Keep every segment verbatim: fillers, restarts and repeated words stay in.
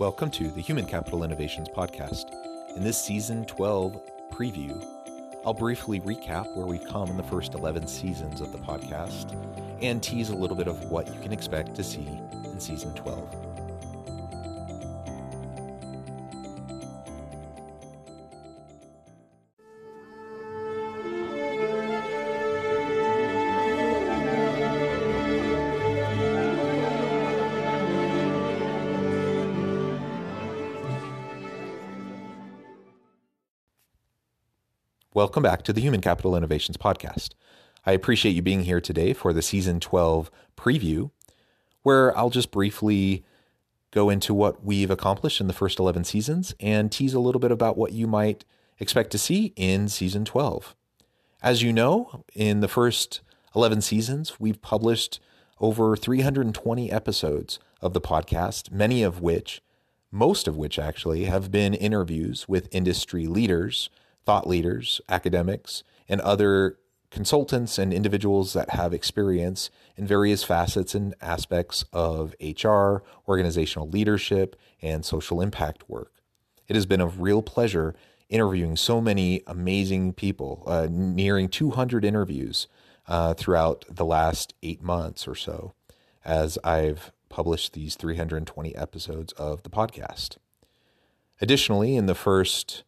Welcome to the Human Capital Innovations Podcast. In this Season twelve preview, I'll briefly recap where we've come in the first eleven seasons of the podcast and tease a little bit of what you can expect to see in Season twelve. Welcome back to the Human Capital Innovations Podcast. I appreciate you being here today for the Season twelve preview, where I'll just briefly go into what we've accomplished in the first eleven seasons and tease a little bit about what you might expect to see in Season twelve. As you know, in the first eleven seasons, we've published over three hundred twenty episodes of the podcast, many of which, most of which actually, have been interviews with industry leaders, thought leaders, academics, and other consultants and individuals that have experience in various facets and aspects of H R, organizational leadership, and social impact work. It has been a real pleasure interviewing so many amazing people, uh, nearing two hundred interviews uh, throughout the last eight months or so, as I've published these three hundred twenty episodes of the podcast. Additionally, in the first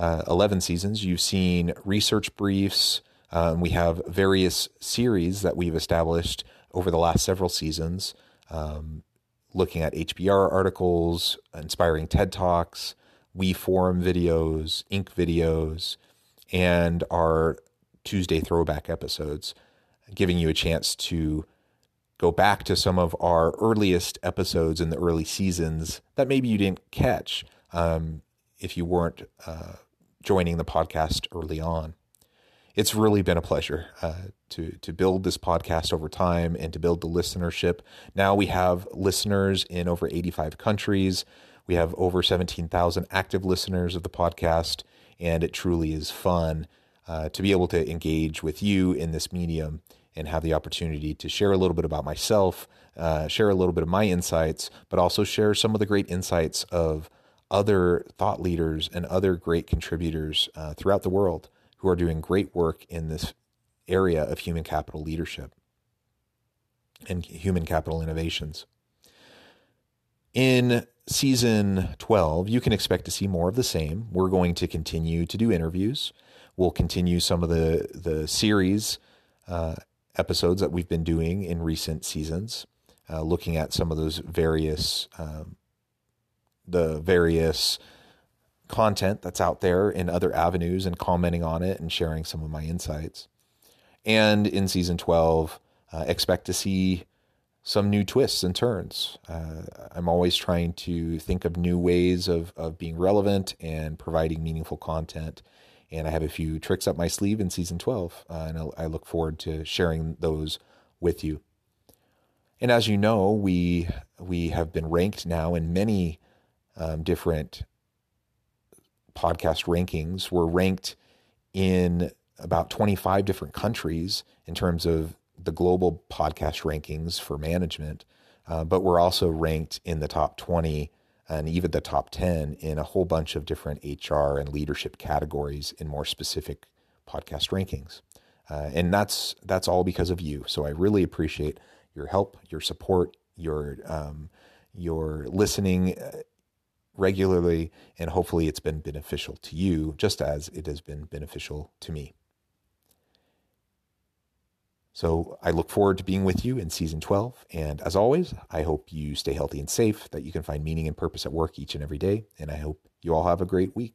Uh, eleven seasons, you've seen research briefs. Um, we have various series that we've established over the last several seasons, um, looking at H B R articles, inspiring TED Talks, WeForum videos, Inc videos, and our Tuesday throwback episodes, giving you a chance to go back to some of our earliest episodes in the early seasons that maybe you didn't catch um, if you weren't uh, joining the podcast early on. It's really been a pleasure uh, to, to build this podcast over time and to build the listenership. Now we have listeners in over eighty-five countries. We have over seventeen thousand active listeners of the podcast, and it truly is fun uh, to be able to engage with you in this medium and have the opportunity to share a little bit about myself, uh, share a little bit of my insights, but also share some of the great insights of other thought leaders and other great contributors uh, throughout the world who are doing great work in this area of human capital leadership and human capital innovations. In Season twelve, you can expect to see more of the same. We're going to continue to do interviews. We'll continue some of the, the series uh, episodes that we've been doing in recent seasons, uh, looking at some of those various um, the various content that's out there in other avenues and commenting on it and sharing some of my insights. And in Season twelve, uh, expect to see some new twists and turns. Uh, I'm always trying to think of new ways of, of being relevant and providing meaningful content. And I have a few tricks up my sleeve in Season twelve, uh, and I look forward to sharing those with you. And as you know, we we have been ranked now in many Um, different podcast rankings. We're ranked in about twenty-five different countries in terms of the global podcast rankings for management, uh, but we're also ranked in the top twenty and even the top ten in a whole bunch of different H R and leadership categories in more specific podcast rankings. Uh, and that's that's all because of you. So I really appreciate your help, your support, your um, your listening Uh, regularly, and hopefully it's been beneficial to you just as it has been beneficial to me. So I look forward to being with you in Season twelve, and as always, I hope you stay healthy and safe, that you can find meaning and purpose at work each and every day, and I hope you all have a great week.